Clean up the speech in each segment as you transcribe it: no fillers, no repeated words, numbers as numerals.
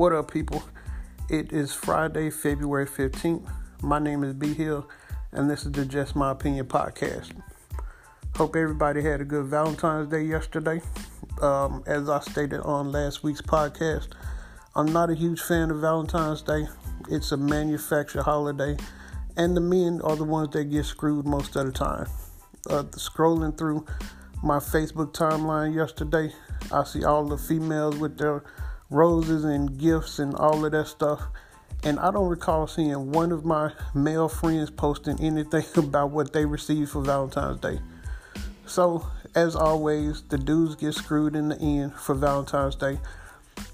What up, people? It is Friday, February 15th. My name is B. Hill, and this is the Just My Opinion podcast. Hope everybody had a good Valentine's Day yesterday. As I stated on last week's podcast, I'm not a huge fan of Valentine's Day. It's a manufactured holiday, and the men are the ones that get screwed most of the time. Scrolling through my Facebook timeline yesterday, I see all the females with their roses and gifts and all of that stuff, and I don't recall seeing one of my male friends posting anything about what they received for Valentine's Day. So, as always, the dudes get screwed in the end for Valentine's Day.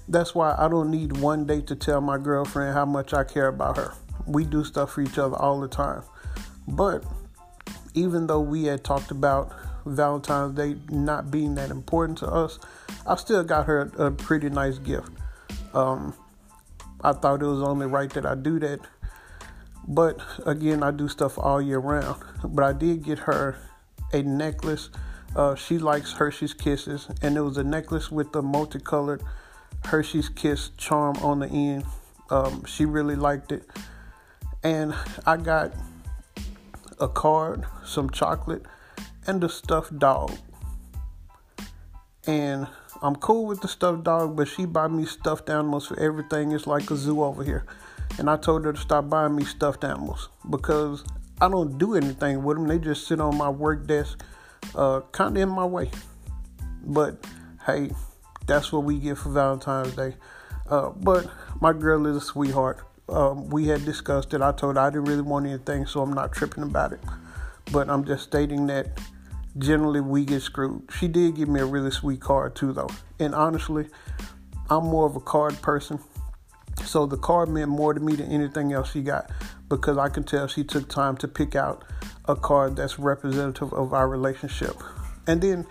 That's why I don't need one day to tell my girlfriend how much I care about her. We do stuff for each other all the time. But even though we had talked about Valentine's Day not being that important to us, I still got her a pretty nice gift. I thought it was only right that I do that. But again, I do stuff all year round. But I did get her a necklace. She likes Hershey's Kisses, and it was a necklace with the multicolored Hershey's Kiss charm on the end. She really liked it. And I got a card, some chocolate, and a stuffed dog. And I'm cool with the stuffed dog, but she buy me stuffed animals for everything. It's like a zoo over here. And I told her to stop buying me stuffed animals because I don't do anything with them. They just sit on my work desk, kind of in my way. But hey, that's what we get for Valentine's Day. But my girl is a sweetheart. We had discussed it. I told her I didn't really want anything, so I'm not tripping about it. But I'm just stating that generally we get screwed. She did give me a really sweet card too, though. And honestly, I'm more of a card person. So the card meant more to me than anything else she got, because I can tell she took time to pick out a card that's representative of our relationship. And then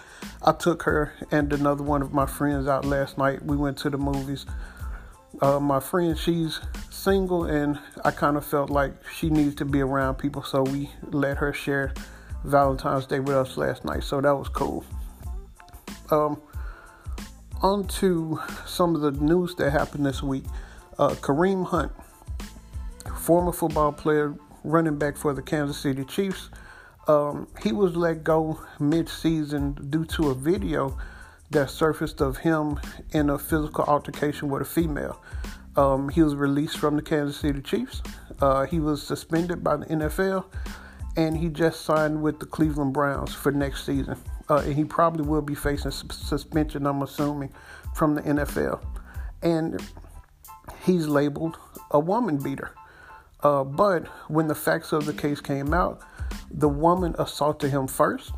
I took her and another one of my friends out last night. We went to the movies. My friend, she's single, and I kind of felt like she needs to be around people, so we let her share Valentine's Day with us last night, so that was cool. On to some of the news that happened this week. Kareem Hunt, former football player, running back for the Kansas City Chiefs, he was let go mid-season due to a video that surfaced of him in a physical altercation with a female. He was released from the Kansas City Chiefs. He was suspended by the NFL, and he just signed with the Cleveland Browns for next season. And he probably will be facing suspension, I'm assuming, from the NFL. And he's labeled a woman beater. But when the facts of the case came out, the woman assaulted him first,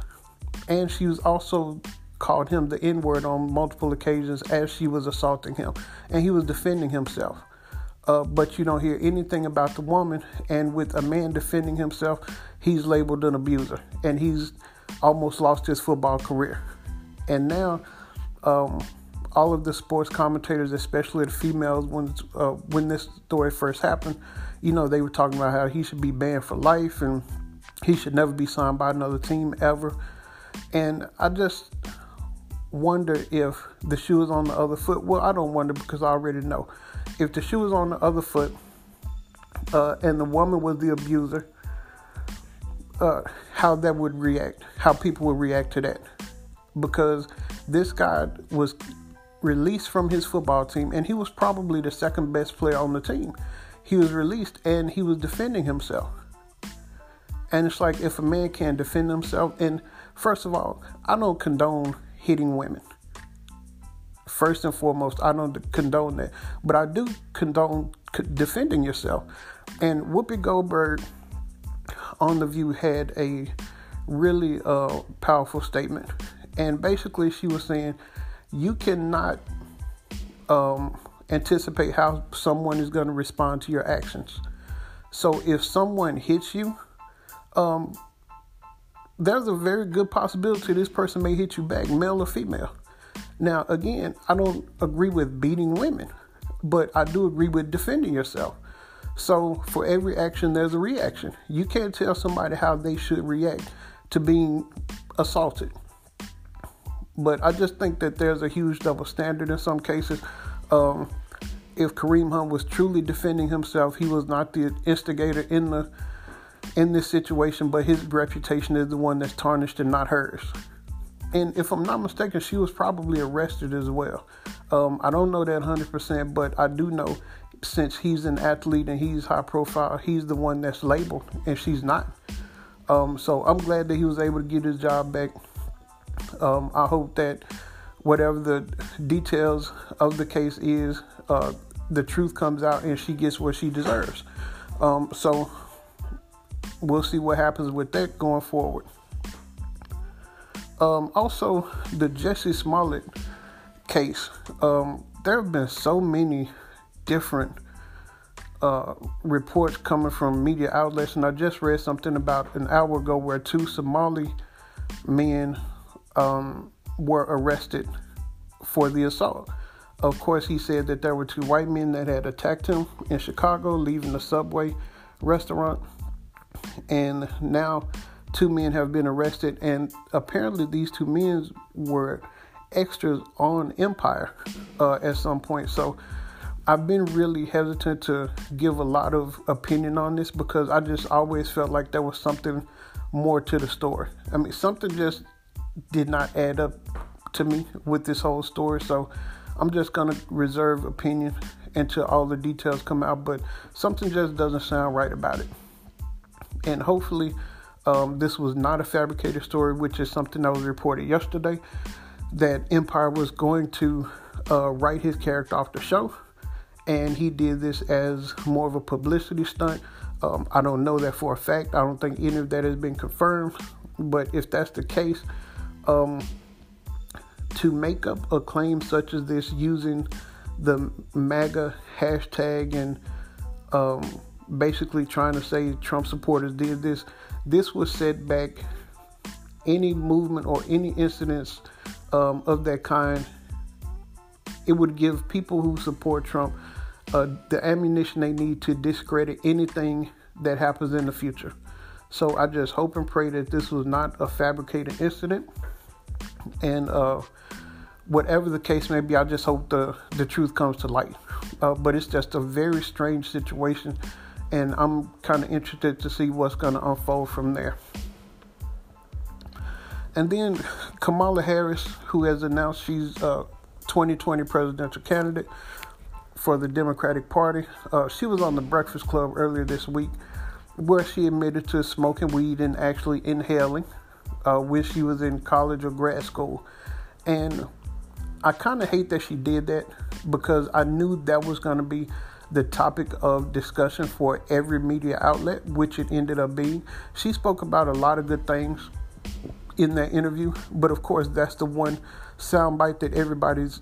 and she was also called him the N-word on multiple occasions as she was assaulting him, and he was defending himself. But you don't hear anything about the woman, and with a man defending himself, he's labeled an abuser, and he's almost lost his football career. And now, all of the sports commentators, especially the females, when this story first happened, you know, they were talking about how he should be banned for life, and he should never be signed by another team ever. And I just wonder if the shoe is on the other foot. Well, I don't wonder, because I already know. If the shoe is on the other foot, and the woman was the abuser, how that would react, how people would react to that. Because this guy was released from his football team, and he was probably the second best player on the team. He was released, and he was defending himself. And it's like, if a man can't defend himself, and first of all, I don't condone hitting women. First and foremost, I don't condone that. But I do condone defending yourself. And Whoopi Goldberg on The View had a really powerful statement. And basically she was saying, you cannot anticipate how someone is going to respond to your actions. So if someone hits you, there's a very good possibility this person may hit you back, male or female. Now, again, I don't agree with beating women, but I do agree with defending yourself. So for every action, there's a reaction. You can't tell somebody how they should react to being assaulted. But I just think that there's a huge double standard in some cases. if Kareem Hunt was truly defending himself, he was not the instigator in this situation, but his reputation is the one that's tarnished and not hers. And if I'm not mistaken, she was probably arrested as well. I don't know that 100%, but I do know since he's an athlete and he's high profile, he's the one that's labeled and she's not. So I'm glad that he was able to get his job back. I hope that whatever the details of the case is, the truth comes out and she gets what she deserves. So we'll see what happens with that going forward. Also, the Jesse Smollett case, there have been so many different reports coming from media outlets, and I just read something about an hour ago where two Somali men were arrested for the assault. Of course, he said that there were two white men that had attacked him in Chicago, leaving the Subway restaurant, and now two men have been arrested, and apparently these two men were extras on Empire at some point. So I've been really hesitant to give a lot of opinion on this because I just always felt like there was something more to the story. I mean, something just did not add up to me with this whole story. So I'm just going to reserve opinion until all the details come out, but something just doesn't sound right about it. And hopefully this was not a fabricated story, which is something that was reported yesterday, that Empire was going to write his character off the show, and he did this as more of a publicity stunt. I don't know that for a fact. I don't think any of that has been confirmed, but if that's the case, to make up a claim such as this using the MAGA hashtag and basically trying to say Trump supporters did this, this would set back any movement or any incidents of that kind. It would give people who support Trump the ammunition they need to discredit anything that happens in the future. So I just hope and pray that this was not a fabricated incident. And whatever the case may be, I just hope the truth comes to light. But it's just a very strange situation, and I'm kind of interested to see what's going to unfold from there. And then Kamala Harris, who has announced she's a 2020 presidential candidate for the Democratic Party. She was on the Breakfast Club earlier this week, where she admitted to smoking weed and actually inhaling when she was in college or grad school. And I kind of hate that she did that because I knew that was going to be the topic of discussion for every media outlet, which it ended up being. She spoke about a lot of good things in that interview, but of course that's the one soundbite that everybody's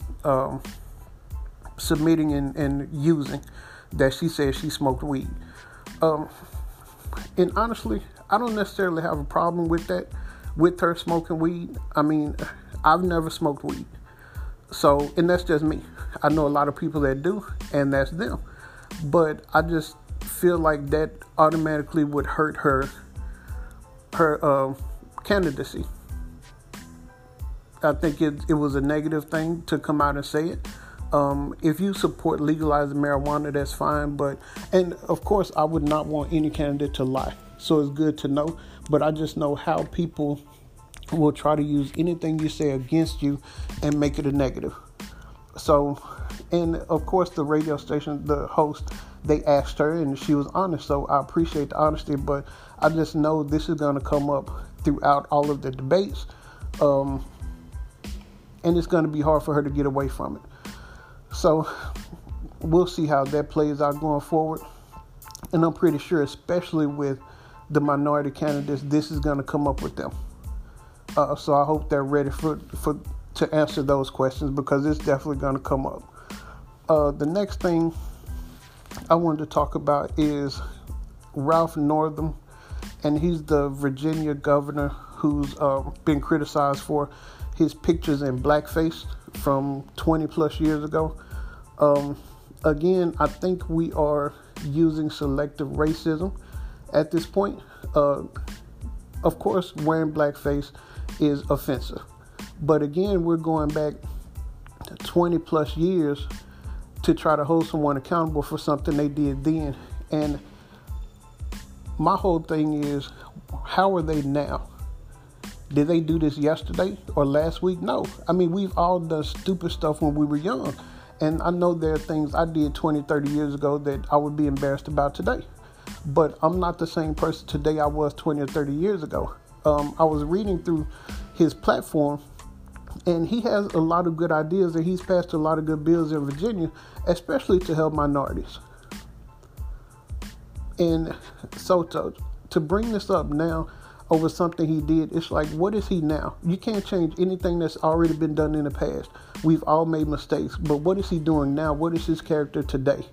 submitting and using, that she said she smoked weed. And honestly, I don't necessarily have a problem with that, with her smoking weed. I mean, I've never smoked weed. So, and that's just me. I know a lot of people that do, and that's them. But I just feel like that automatically would hurt her candidacy. I think it was a negative thing to come out and say it. If you support legalizing marijuana, that's fine. And of course, I would not want any candidate to lie. So it's good to know. But I just know how people will try to use anything you say against you and make it a negative. So, and of course the radio station, the host, they asked her and she was honest. So I appreciate the honesty, but I just know this is going to come up throughout all of the debates. And it's going to be hard for her to get away from it. So we'll see how that plays out going forward. And I'm pretty sure, especially with the minority candidates, this is going to come up with them. So I hope they're ready to answer those questions, because it's definitely going to come up. The next thing I wanted to talk about is Ralph Northam, and he's the Virginia governor who's been criticized for his pictures in blackface from 20 plus years ago. Again, I think we are using selective racism at this point. Of course, wearing blackface is offensive. But again, we're going back 20 plus years to try to hold someone accountable for something they did then. And my whole thing is, how are they now? Did they do this yesterday or last week? No. I mean, we've all done stupid stuff when we were young. And I know there are things I did 20, 30 years ago that I would be embarrassed about today. But I'm not the same person today I was 20 or 30 years ago. I was reading through his platform, and he has a lot of good ideas, and he's passed a lot of good bills in Virginia, especially to help minorities. And so to bring this up now over something he did, it's like, what is he now? You can't change anything that's already been done in the past. We've all made mistakes, but what is he doing now? What is his character today?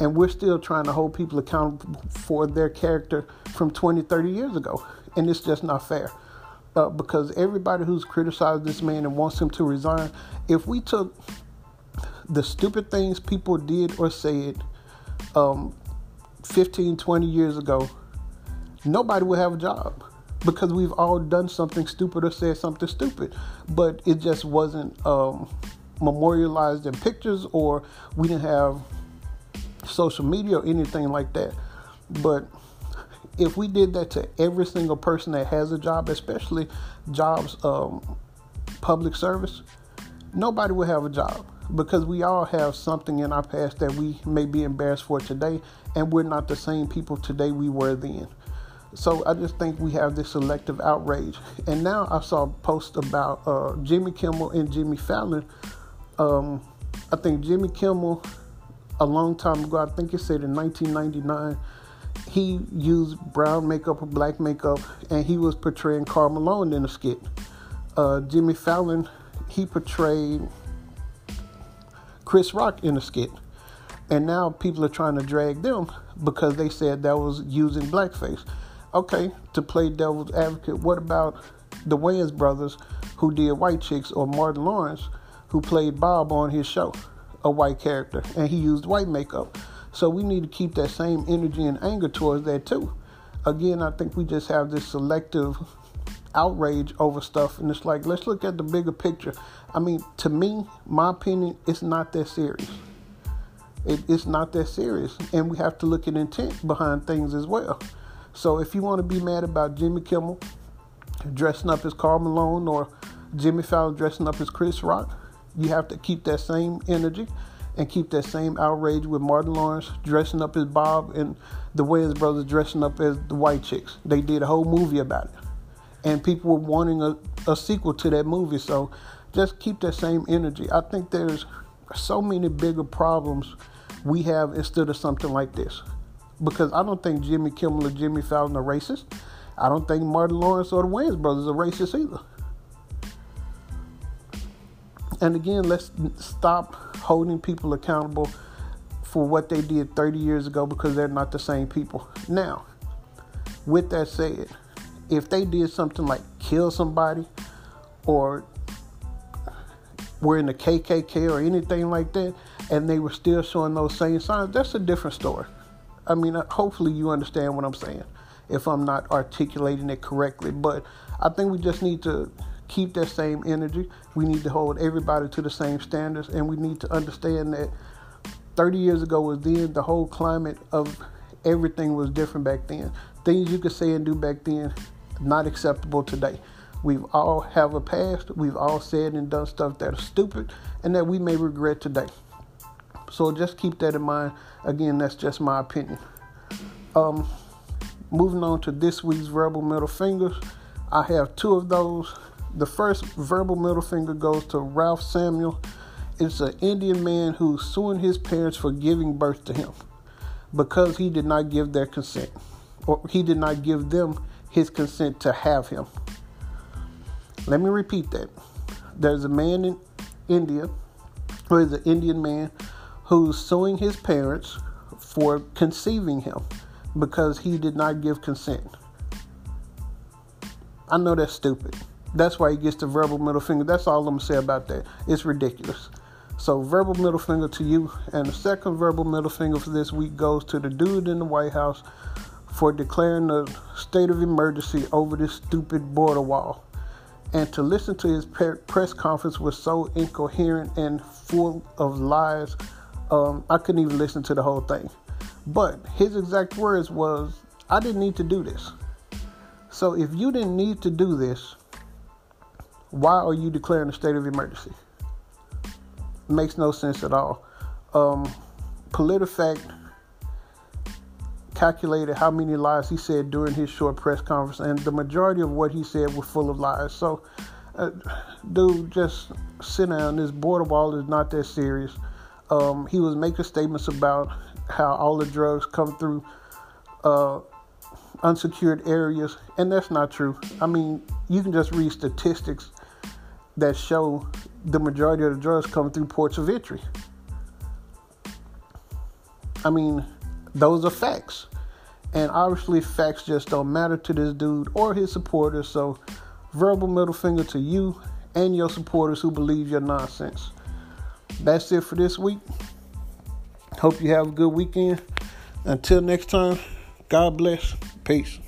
And we're still trying to hold people accountable for their character from 20, 30 years ago. And it's just not fair. Because everybody who's criticized this man and wants him to resign, if we took the stupid things people did or said 15, 20 years ago, nobody would have a job. Because we've all done something stupid or said something stupid. But it just wasn't memorialized in pictures, or we didn't have social media or anything like that. But if we did that to every single person that has a job, especially jobs, public service, nobody would have a job, because we all have something in our past that we may be embarrassed for today, and we're not the same people today we were then. So I just think we have this selective outrage. And now I saw a post about Jimmy Kimmel and Jimmy Fallon. I think Jimmy Kimmel, a long time ago, I think it said in 1999, he used brown makeup or black makeup, and he was portraying Karl Malone in a skit. Jimmy Fallon, he portrayed Chris Rock in a skit. And now people are trying to drag them because they said that was using blackface. Okay, to play devil's advocate, what about the Wayans brothers who did White Chicks, or Martin Lawrence, who played Bob on his show? A white character, and he used white makeup. So we need to keep that same energy and anger towards that too. Again, I think we just have this selective outrage over stuff, and it's like, let's look at the bigger picture. I mean, to me, my opinion, it's not that serious. It's not that serious, and we have to look at intent behind things as well. So if you want to be mad about Jimmy Kimmel dressing up as Karl Malone, or Jimmy Fallon dressing up as Chris Rock, you have to keep that same energy and keep that same outrage with Martin Lawrence dressing up as Bob and the Wayans brothers dressing up as the White Chicks. They did a whole movie about it. And people were wanting a sequel to that movie. So just keep that same energy. I think there's so many bigger problems we have instead of something like this. Because I don't think Jimmy Kimmel or Jimmy Fallon are racist. I don't think Martin Lawrence or the Wayans brothers are racist either. And again, let's stop holding people accountable for what they did 30 years ago, because they're not the same people. Now, with that said, if they did something like kill somebody or were in the KKK or anything like that, and they were still showing those same signs, that's a different story. I mean, hopefully you understand what I'm saying, if I'm not articulating it correctly. But I think we just need to keep that same energy. We need to hold everybody to the same standards, and we need to understand that 30 years ago was then. The whole climate of everything was different back then. Things you could say and do back then, not acceptable today. We've all have a past. We've all said and done stuff that are stupid and that we may regret today. So just keep that in mind. Again, that's just my opinion. Moving on to this week's verbal middle fingers. I have two of those. The first verbal middle finger goes to Ralph Samuel. It's an Indian man who's suing his parents for giving birth to him because he did not give their consent, or he did not give them his consent to have him. Let me repeat that. There's a man in India, or is an Indian man, who's suing his parents for conceiving him because he did not give consent. I know that's stupid. That's why he gets the verbal middle finger. That's all I'm going to say about that. It's ridiculous. So verbal middle finger to you. And the second verbal middle finger for this week goes to the dude in the White House for declaring a state of emergency over this stupid border wall. And to listen to his press conference was so incoherent and full of lies I couldn't even listen to the whole thing. But his exact words was, I didn't need to do this. So if you didn't need to do this, why are you declaring a state of emergency? Makes no sense at all. PolitiFact calculated how many lies he said during his short press conference, and the majority of what he said was full of lies. So, dude, just sit down. This border wall is not that serious. He was making statements about how all the drugs come through unsecured areas, and that's not true. I mean, you can just read statistics that show the majority of the drugs come through ports of entry. I mean, those are facts. And obviously facts just don't matter to this dude or his supporters. So verbal middle finger to you and your supporters who believe your nonsense. That's it for this week. Hope you have a good weekend. Until next time, God bless. Peace.